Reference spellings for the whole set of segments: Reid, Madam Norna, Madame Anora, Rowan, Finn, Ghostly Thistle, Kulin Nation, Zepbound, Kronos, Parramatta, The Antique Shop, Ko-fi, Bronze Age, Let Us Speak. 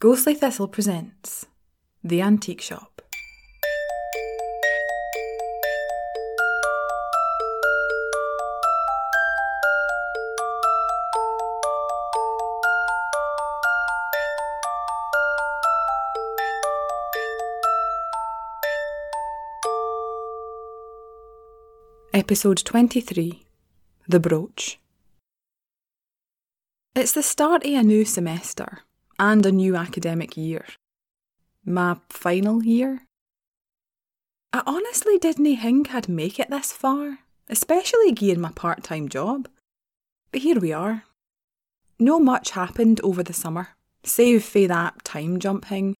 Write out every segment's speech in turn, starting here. Ghostly Thistle presents The Antique Shop. Episode 23, The Brooch. It's the start of a new semester and a new academic year. My final year? I honestly didn't think I'd make it this far, especially given my part-time job. But here we are. No much happened over the summer, save for that time jump thing,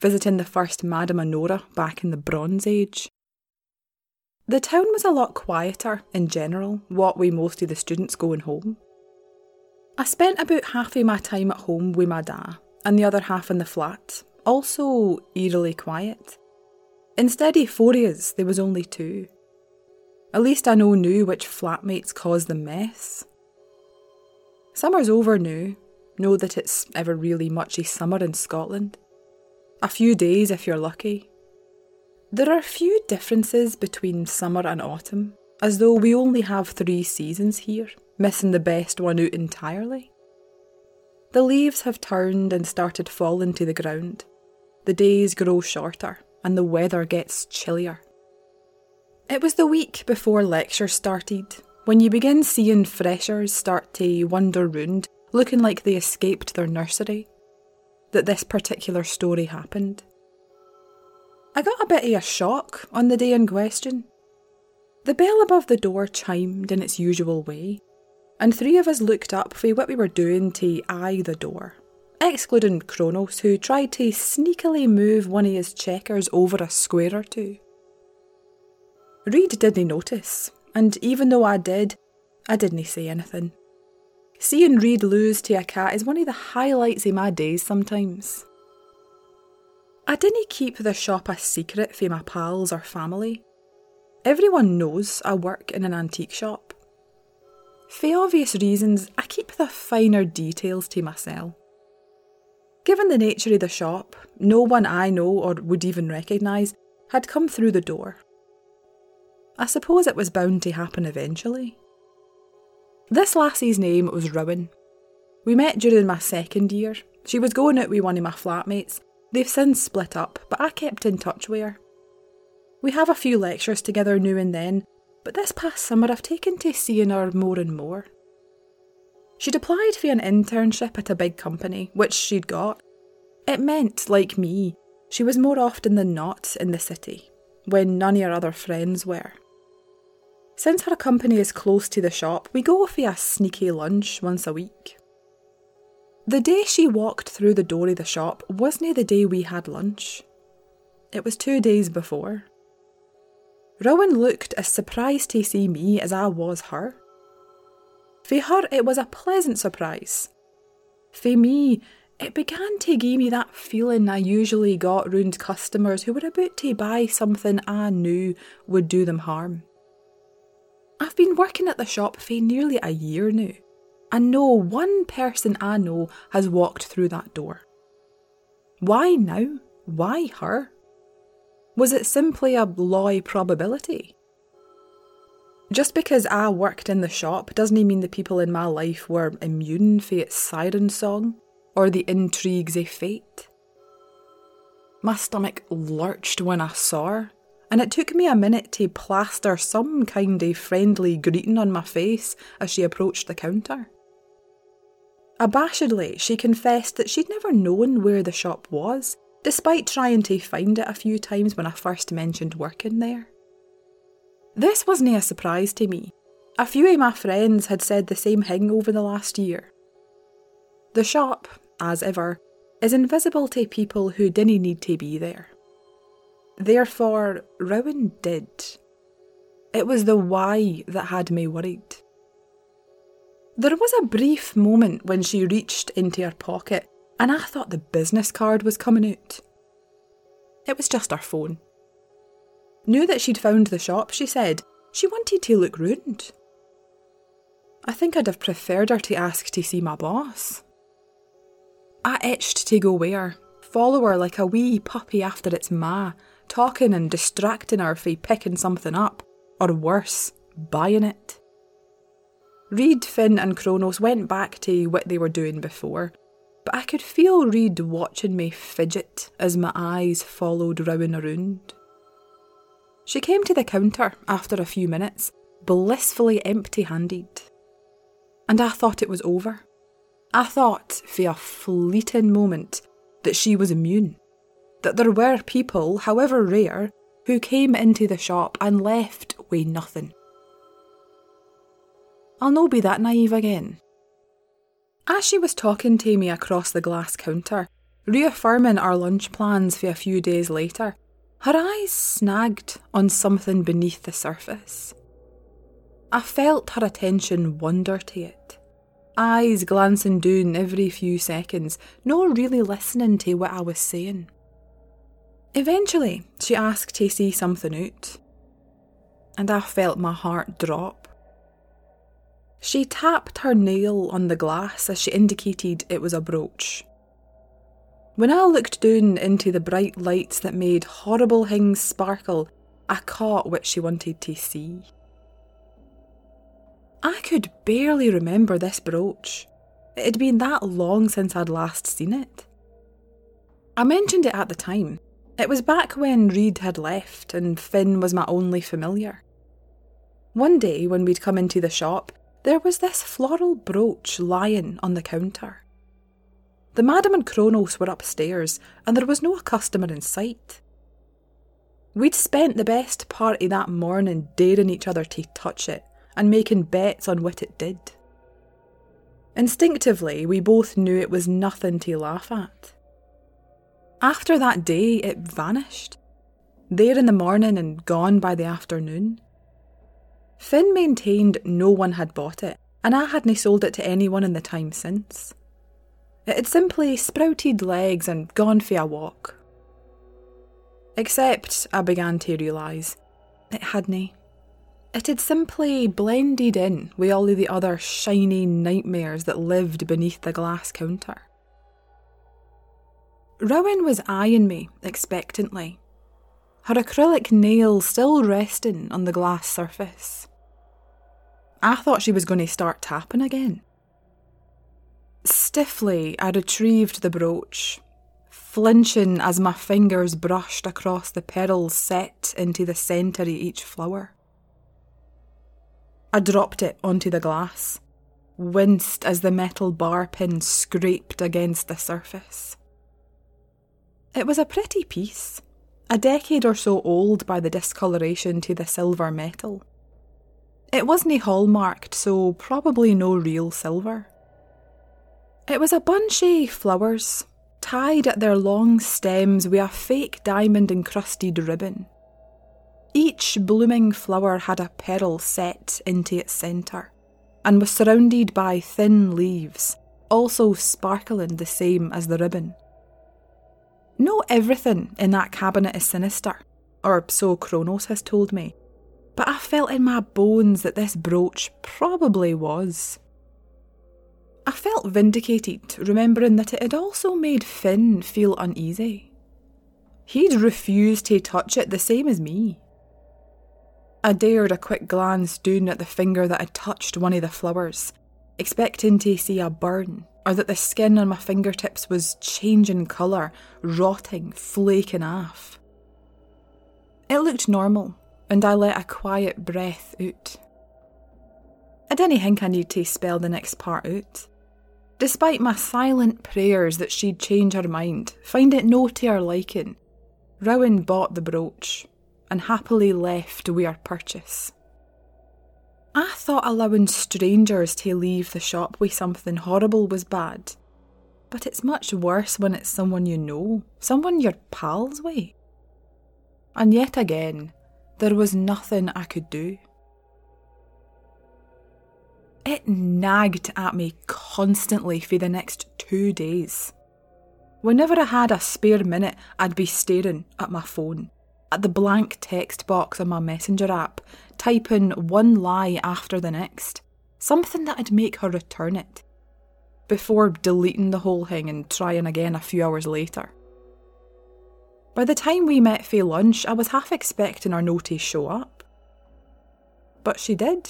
visiting the first Madame Anora back in the Bronze Age. The town was a lot quieter, in general, what way most of the students going home. I spent about half of my time at home with my dad, and the other half in the flat, also eerily quiet. Instead of four of us, there was only two. At least I no knew which flatmates caused the mess. Summer's over now, no that it's ever really much a summer in Scotland. A few days if you're lucky. There are few differences between summer and autumn, as though we only have three seasons here, missing the best one out entirely. The leaves have turned and started falling to the ground. The days grow shorter and the weather gets chillier. It was the week before lecture started, when you begin seeing freshers start to wander round, looking like they escaped their nursery, that this particular story happened. I got a bit of a shock on the day in question. The bell above the door chimed in its usual way, and three of us looked up for what we were doing to eye the door, excluding Kronos, who tried to sneakily move one of his checkers over a square or two. Reid didn't notice, and even though I did, I didn't say anything. Seeing Reid lose to a cat is one of the highlights of my days sometimes. I didn't keep the shop a secret for my pals or family. Everyone knows I work in an antique shop. For obvious reasons, I keep the finer details to myself. Given the nature of the shop, no one I know or would even recognise had come through the door. I suppose it was bound to happen eventually. This lassie's name was Rowan. We met during my second year. She was going out with one of my flatmates. They've since split up, but I kept in touch with her. We have a few lectures together now and then, but this past summer I've taken to seeing her more and more. She'd applied for an internship at a big company, which she'd got. It meant, like me, she was more often than not in the city, when none of her other friends were. Since her company is close to the shop, we go for a sneaky lunch once a week. The day she walked through the door of the shop wasn't the day we had lunch. It was 2 days before. Rowan looked as surprised to see me as I was her. For her, it was a pleasant surprise. For me, it began to give me that feeling I usually got round customers who were about to buy something I knew would do them harm. I've been working at the shop for nearly a year now. And no one person I know has walked through that door. Why now? Why her? Was it simply a law of probability? Just because I worked in the shop doesn't mean the people in my life were immune to its siren song or the intrigues of fate. My stomach lurched when I saw her, and it took me a minute to plaster some kind of friendly greeting on my face as she approached the counter. Abashedly, she confessed that she'd never known where the shop was, despite trying to find it a few times when I first mentioned working there. This wasn't a surprise to me. A few of my friends had said the same thing over the last year. The shop, as ever, is invisible to people who didn't need to be there. Therefore, Rowan did. It was the why that had me worried. There was a brief moment when she reached into her pocket and I thought the business card was coming out. It was just her phone. Knew that she'd found the shop, she said. She wanted to look round. I think I'd have preferred her to ask to see my boss. I itched to go with her, follow her like a wee puppy after its ma, talking and distracting her from picking something up, or worse, buying it. Reid, Finn and Kronos went back to what they were doing before, but I could feel Reid watching me fidget as my eyes followed Rowan around. She came to the counter after a few minutes, blissfully empty-handed. And I thought it was over. I thought, for a fleeting moment, that she was immune. That there were people, however rare, who came into the shop and left with nothing. I'll no be that naive again. As she was talking to me across the glass counter, reaffirming our lunch plans for a few days later, her eyes snagged on something beneath the surface. I felt her attention wander to it, eyes glancing down every few seconds, not really listening to what I was saying. Eventually, she asked to see something out, and I felt my heart drop. She tapped her nail on the glass as she indicated it was a brooch. When I looked down into the bright lights that made horrible things sparkle, I caught what she wanted to see. I could barely remember this brooch. It had been that long since I'd last seen it. I mentioned it at the time. It was back when Reid had left and Finn was my only familiar. One day when we'd come into the shop, there was this floral brooch lying on the counter. The Madam and Kronos were upstairs and there was no customer in sight. We'd spent the best part of that morning daring each other to touch it and making bets on what it did. Instinctively, we both knew it was nothing to laugh at. After that day, it vanished. There in the morning and gone by the afternoon. Finn maintained no one had bought it, and I hadn't sold it to anyone in the time since. It had simply sprouted legs and gone for a walk. Except, I began to realise, it hadn't. It had simply blended in with all of the other shiny nightmares that lived beneath the glass counter. Rowan was eyeing me expectantly, her acrylic nail still resting on the glass surface. I thought she was going to start tapping again. Stiffly, I retrieved the brooch, flinching as my fingers brushed across the petals set into the centre of each flower. I dropped it onto the glass, winced as the metal bar pin scraped against the surface. It was a pretty piece, a decade or so old by the discoloration to the silver metal. It wasn't hallmarked, so probably no real silver. It was a bunch of flowers, tied at their long stems with a fake diamond-encrusted ribbon. Each blooming flower had a petal set into its centre, and was surrounded by thin leaves, also sparkling the same as the ribbon. Not everything in that cabinet is sinister, or so Kronos has told me, but I felt in my bones that this brooch probably was. I felt vindicated, remembering that it had also made Finn feel uneasy. He'd refused to touch it the same as me. I dared a quick glance down at the finger that had touched one of the flowers, expecting to see a burn, or that the skin on my fingertips was changing colour, rotting, flaking off. It looked normal, and I let a quiet breath out. I didn't think I need to spell the next part out. Despite my silent prayers that she'd change her mind, find it no to her liking, Rowan bought the brooch, and happily left with her purchase. I thought allowing strangers to leave the shop with something horrible was bad, but it's much worse when it's someone you know, someone you're pals with. And yet again, there was nothing I could do. It nagged at me constantly for the next 2 days. Whenever I had a spare minute, I'd be staring at my phone, at the blank text box on my messenger app, typing one lie after the next, something that'd make her return it. before deleting the whole thing and trying again a few hours later. By the time we met for lunch, I was half expecting our naughty show up. But she did,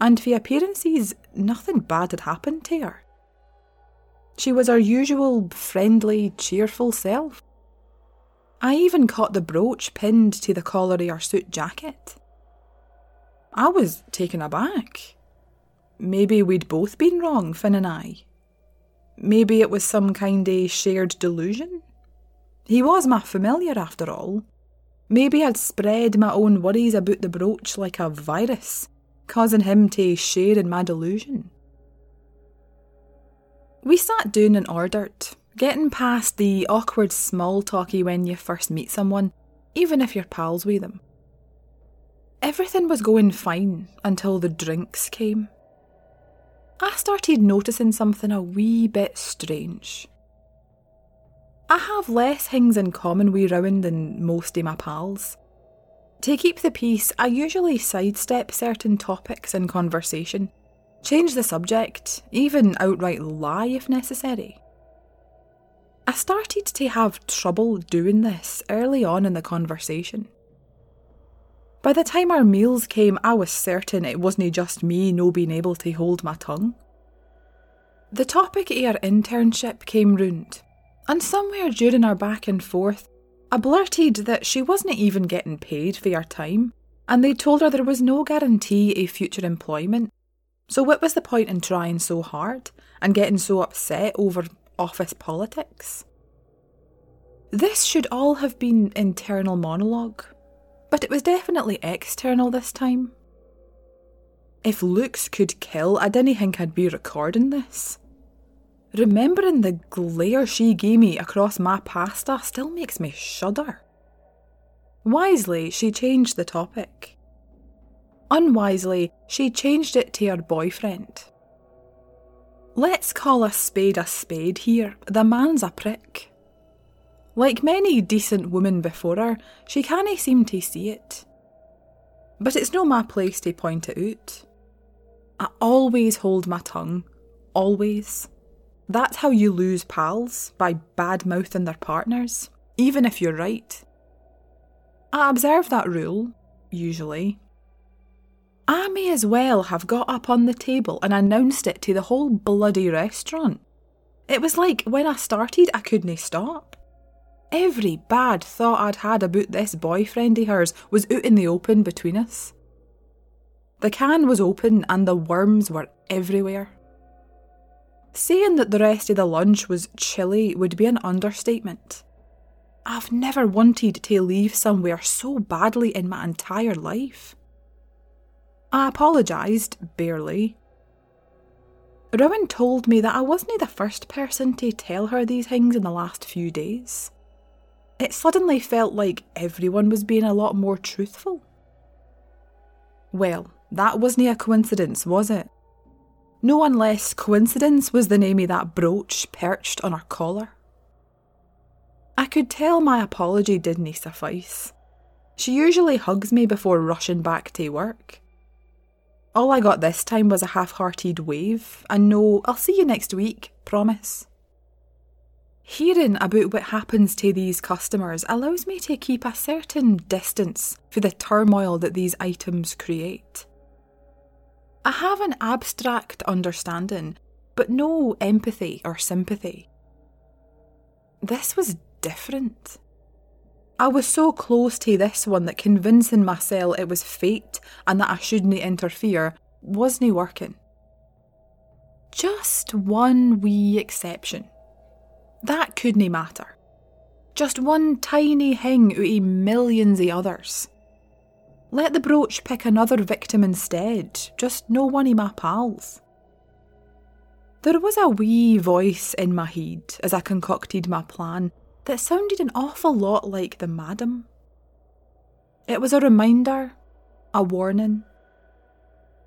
and for appearances, nothing bad had happened to her. She was her usual friendly, cheerful self. I even caught the brooch pinned to the collar of her suit jacket. I was taken aback. Maybe we'd both been wrong, Finn and I. Maybe it was some kind of shared delusion. He was my familiar after all. Maybe I'd spread my own worries about the brooch like a virus, causing him to share in my delusion. We sat down and ordered, getting past the awkward small talky when you first meet someone, even if you're pals with them. Everything was going fine until the drinks came. I started noticing something a wee bit strange. I have less things in common with Rowan than most of my pals. To keep the peace, I usually sidestep certain topics in conversation, change the subject, even outright lie if necessary. I started to have trouble doing this early on in the conversation. By the time our meals came, I was certain it wasn't just me no being able to hold my tongue. The topic of our internship came round, and somewhere during our back and forth, I blurted that she wasn't even getting paid for her time, and they told her there was no guarantee of future employment. So what was the point in trying so hard and getting so upset over office politics? This should all have been internal monologue, but it was definitely external this time. If looks could kill, I didn't think I'd be recording this. Remembering the glare she gave me across my pasta still makes me shudder. Wisely, she changed the topic. Unwisely, she changed it to her boyfriend. Let's call a spade here, the man's a prick. Like many decent women before her, she cannae seem to see it. But it's no my place to point it out. I always hold my tongue, always. That's how you lose pals, by bad-mouthing their partners, even if you're right. I observe that rule, usually. I may as well have got up on the table and announced it to the whole bloody restaurant. It was like when I started, I couldn't stop. Every bad thought I'd had about this boyfriend of hers was out in the open between us. The can was open and the worms were everywhere. Saying that the rest of the lunch was chilly would be an understatement. I've never wanted to leave somewhere so badly in my entire life. I apologised, barely. Rowan told me that I wasn't the first person to tell her these things in the last few days. It suddenly felt like everyone was being a lot more truthful. Well, that wasn't a coincidence, was it? No, unless coincidence was the name of that brooch perched on her collar. I could tell my apology didn't suffice. She usually hugs me before rushing back to work. All I got this time was a half-hearted wave and no, I'll see you next week, promise. Hearing about what happens to these customers allows me to keep a certain distance for the turmoil that these items create. I have an abstract understanding, but no empathy or sympathy. This was different. I was so close to this one that convincing myself it was fate and that I shouldn't interfere wasn't working. Just one wee exception. That couldn't matter. Just one tiny thing out of millions of others. Let the brooch pick another victim instead, just no one of my pals. There was a wee voice in my head as I concocted my plan that sounded an awful lot like the madam. It was a reminder, a warning.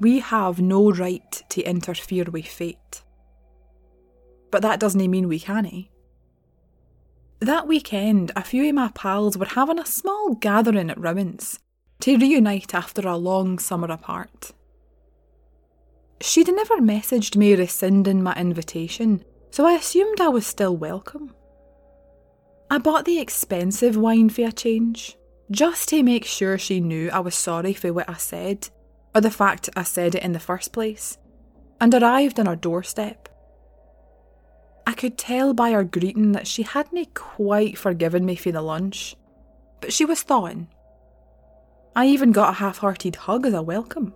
We have no right to interfere with fate. But that doesn't mean we cannae. That weekend, a few of my pals were having a small gathering at Rowan's, to reunite after a long summer apart. She'd never messaged me rescinding my invitation, so I assumed I was still welcome. I bought the expensive wine for a change, just to make sure she knew I was sorry for what I said, or the fact I said it in the first place, and arrived on her doorstep. I could tell by her greeting that she hadn't quite forgiven me for the lunch, but she was thawing. I even got a half-hearted hug as a welcome.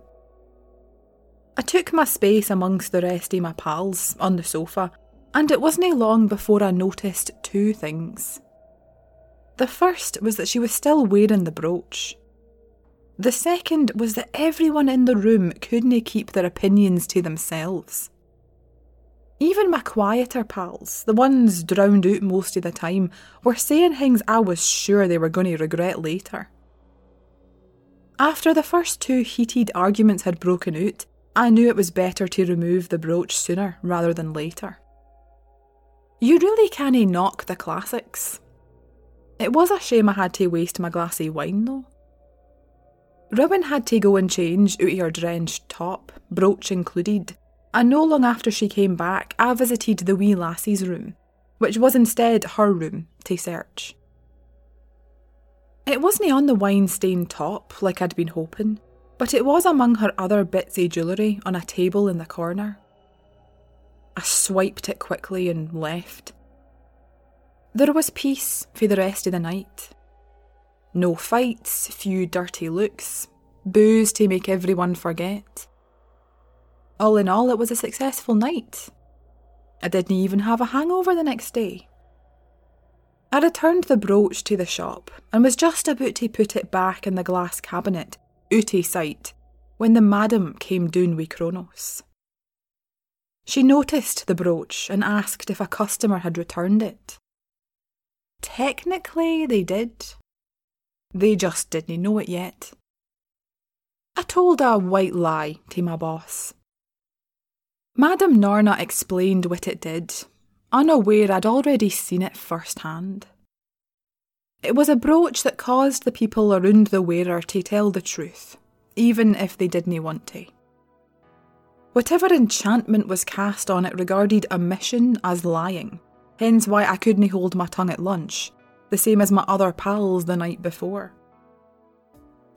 I took my space amongst the rest of my pals on the sofa, and it wasn't long before I noticed two things. The first was that she was still wearing the brooch. The second was that everyone in the room couldn't keep their opinions to themselves. Even my quieter pals, the ones drowned out most of the time, were saying things I was sure they were going to regret later. After the first two heated arguments had broken out, I knew it was better to remove the brooch sooner rather than later. You really cannae knock the classics. It was a shame I had to waste my glass of wine though. Rowan had to go and change out of her drenched top, brooch included, and no long after she came back I visited the wee lassie's room, which was instead her room to search. It wasn't on the wine-stained top like I'd been hoping, but it was among her other bits of jewellery on a table in the corner. I swiped it quickly and left. There was peace for the rest of the night. No fights, few dirty looks, booze to make everyone forget. All in all, it was a successful night. I didn't even have a hangover the next day. I returned the brooch to the shop and was just about to put it back in the glass cabinet, out of sight, when the madam came down with Kronos. She noticed the brooch and asked if a customer had returned it. Technically, they did. They just didn't know it yet. I told a white lie to my boss. Madam Norna explained what it did, unaware I'd already seen it firsthand. It was a brooch that caused the people around the wearer to tell the truth, even if they didn't want to. Whatever enchantment was cast on it regarded omission as lying, hence why I couldn't hold my tongue at lunch, the same as my other pals the night before.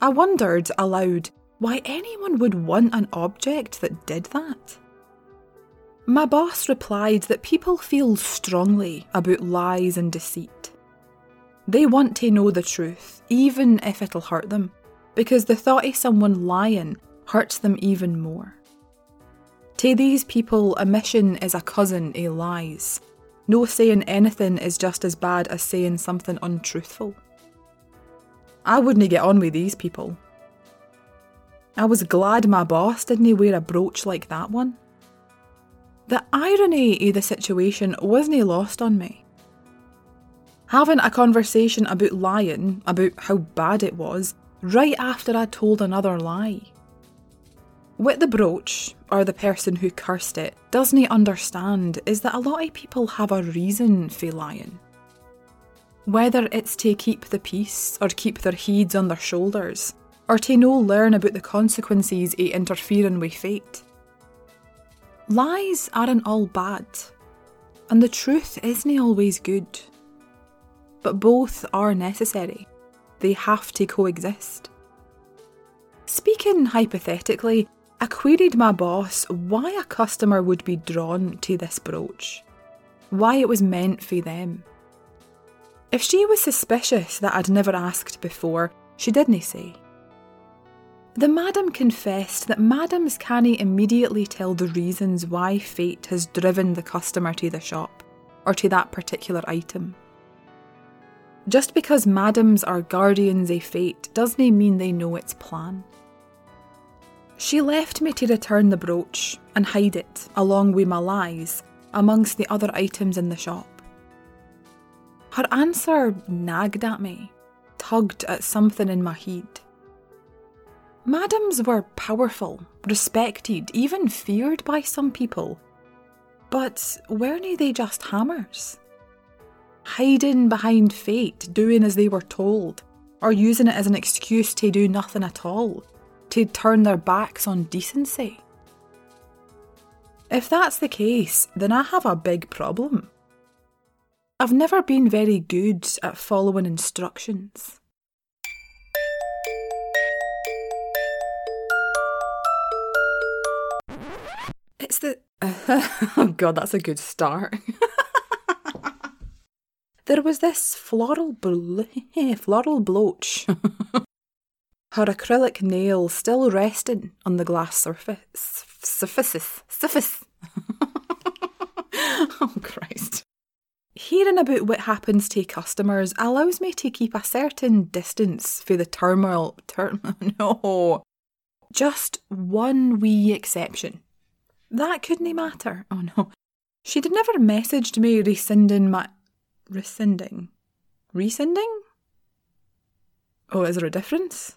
I wondered aloud why anyone would want an object that did that. My boss replied that people feel strongly about lies and deceit. They want to know the truth, even if it'll hurt them, because the thought of someone lying hurts them even more. To these people, omission is a cousin of lies. No saying anything is just as bad as saying something untruthful. I wouldn't get on with these people. I was glad my boss didn't wear a brooch like that one. The irony of the situation wasn't lost on me. Having a conversation about lying, about how bad it was, right after I'd told another lie. What the brooch, or the person who cursed it, doesn't understand is that a lot of people have a reason for lying. Whether it's to keep the peace, or keep their heads on their shoulders, or to no learn about the consequences of interfering with fate. Lies aren't all bad, and the truth isn't always good. But both are necessary. They have to coexist. Speaking hypothetically, I queried my boss why a customer would be drawn to this brooch, why it was meant for them. If she was suspicious that I'd never asked before, she didn't say. The madam confessed that madams cannae immediately tell the reasons why fate has driven the customer to the shop, or to that particular item. Just because madams are guardians of fate doesn't mean they know its plan. She left me to return the brooch and hide it, along with my lies, amongst the other items in the shop. Her answer nagged at me, tugged at something in my head. Madams were powerful, respected, even feared by some people. But weren't they just hammers? Hiding behind fate, doing as they were told, or using it as an excuse to do nothing at all. To turn their backs on decency. If that's the case, then I have a big problem. I've never been very good at following instructions. It's the... oh god, that's a good start. There was this floral brooch. Her acrylic nail still resting on the glass surface. Surface. Oh Christ. Hearing about what happens to customers allows me to keep a certain distance for the turmoil. No. Just one wee exception. That couldn't matter. Oh no. She'd never messaged me rescinding my... Rescinding? Rescinding? Oh, is there a difference?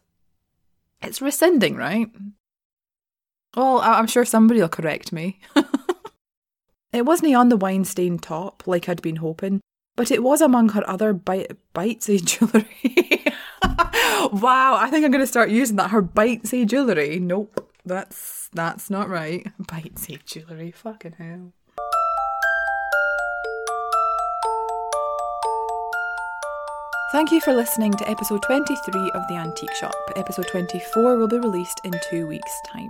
It's rescinding, right? Well, I'm sure somebody will correct me. It wasn't on the wine-stained top, like I'd been hoping, but it was among her other bitesy jewellery. Wow, I think I'm going to start using that. Her bitesy jewellery. Nope, that's not right. Bitesy jewellery, fucking hell. Thank you for listening to episode 23 of The Antique Shop. Episode 24 will be released in 2 weeks' time.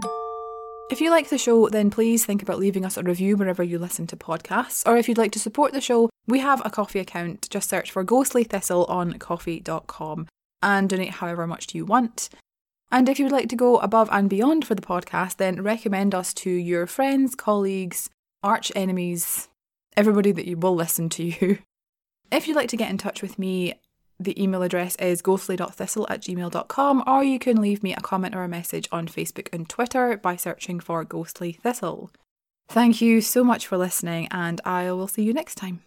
If you like the show, then please think about leaving us a review wherever you listen to podcasts, or if you'd like to support the show, we have a Ko-fi account. Just search for Ghostly Thistle on Ko-fi.com and donate however much you want. And if you would like to go above and beyond for the podcast, then recommend us to your friends, colleagues, arch enemies, everybody that will listen to you. If you'd like to get in touch with me, the email address is ghostly.thistle@gmail.com, or you can leave me a comment or a message on Facebook and Twitter by searching for Ghostly Thistle. Thank you so much for listening, and I will see you next time.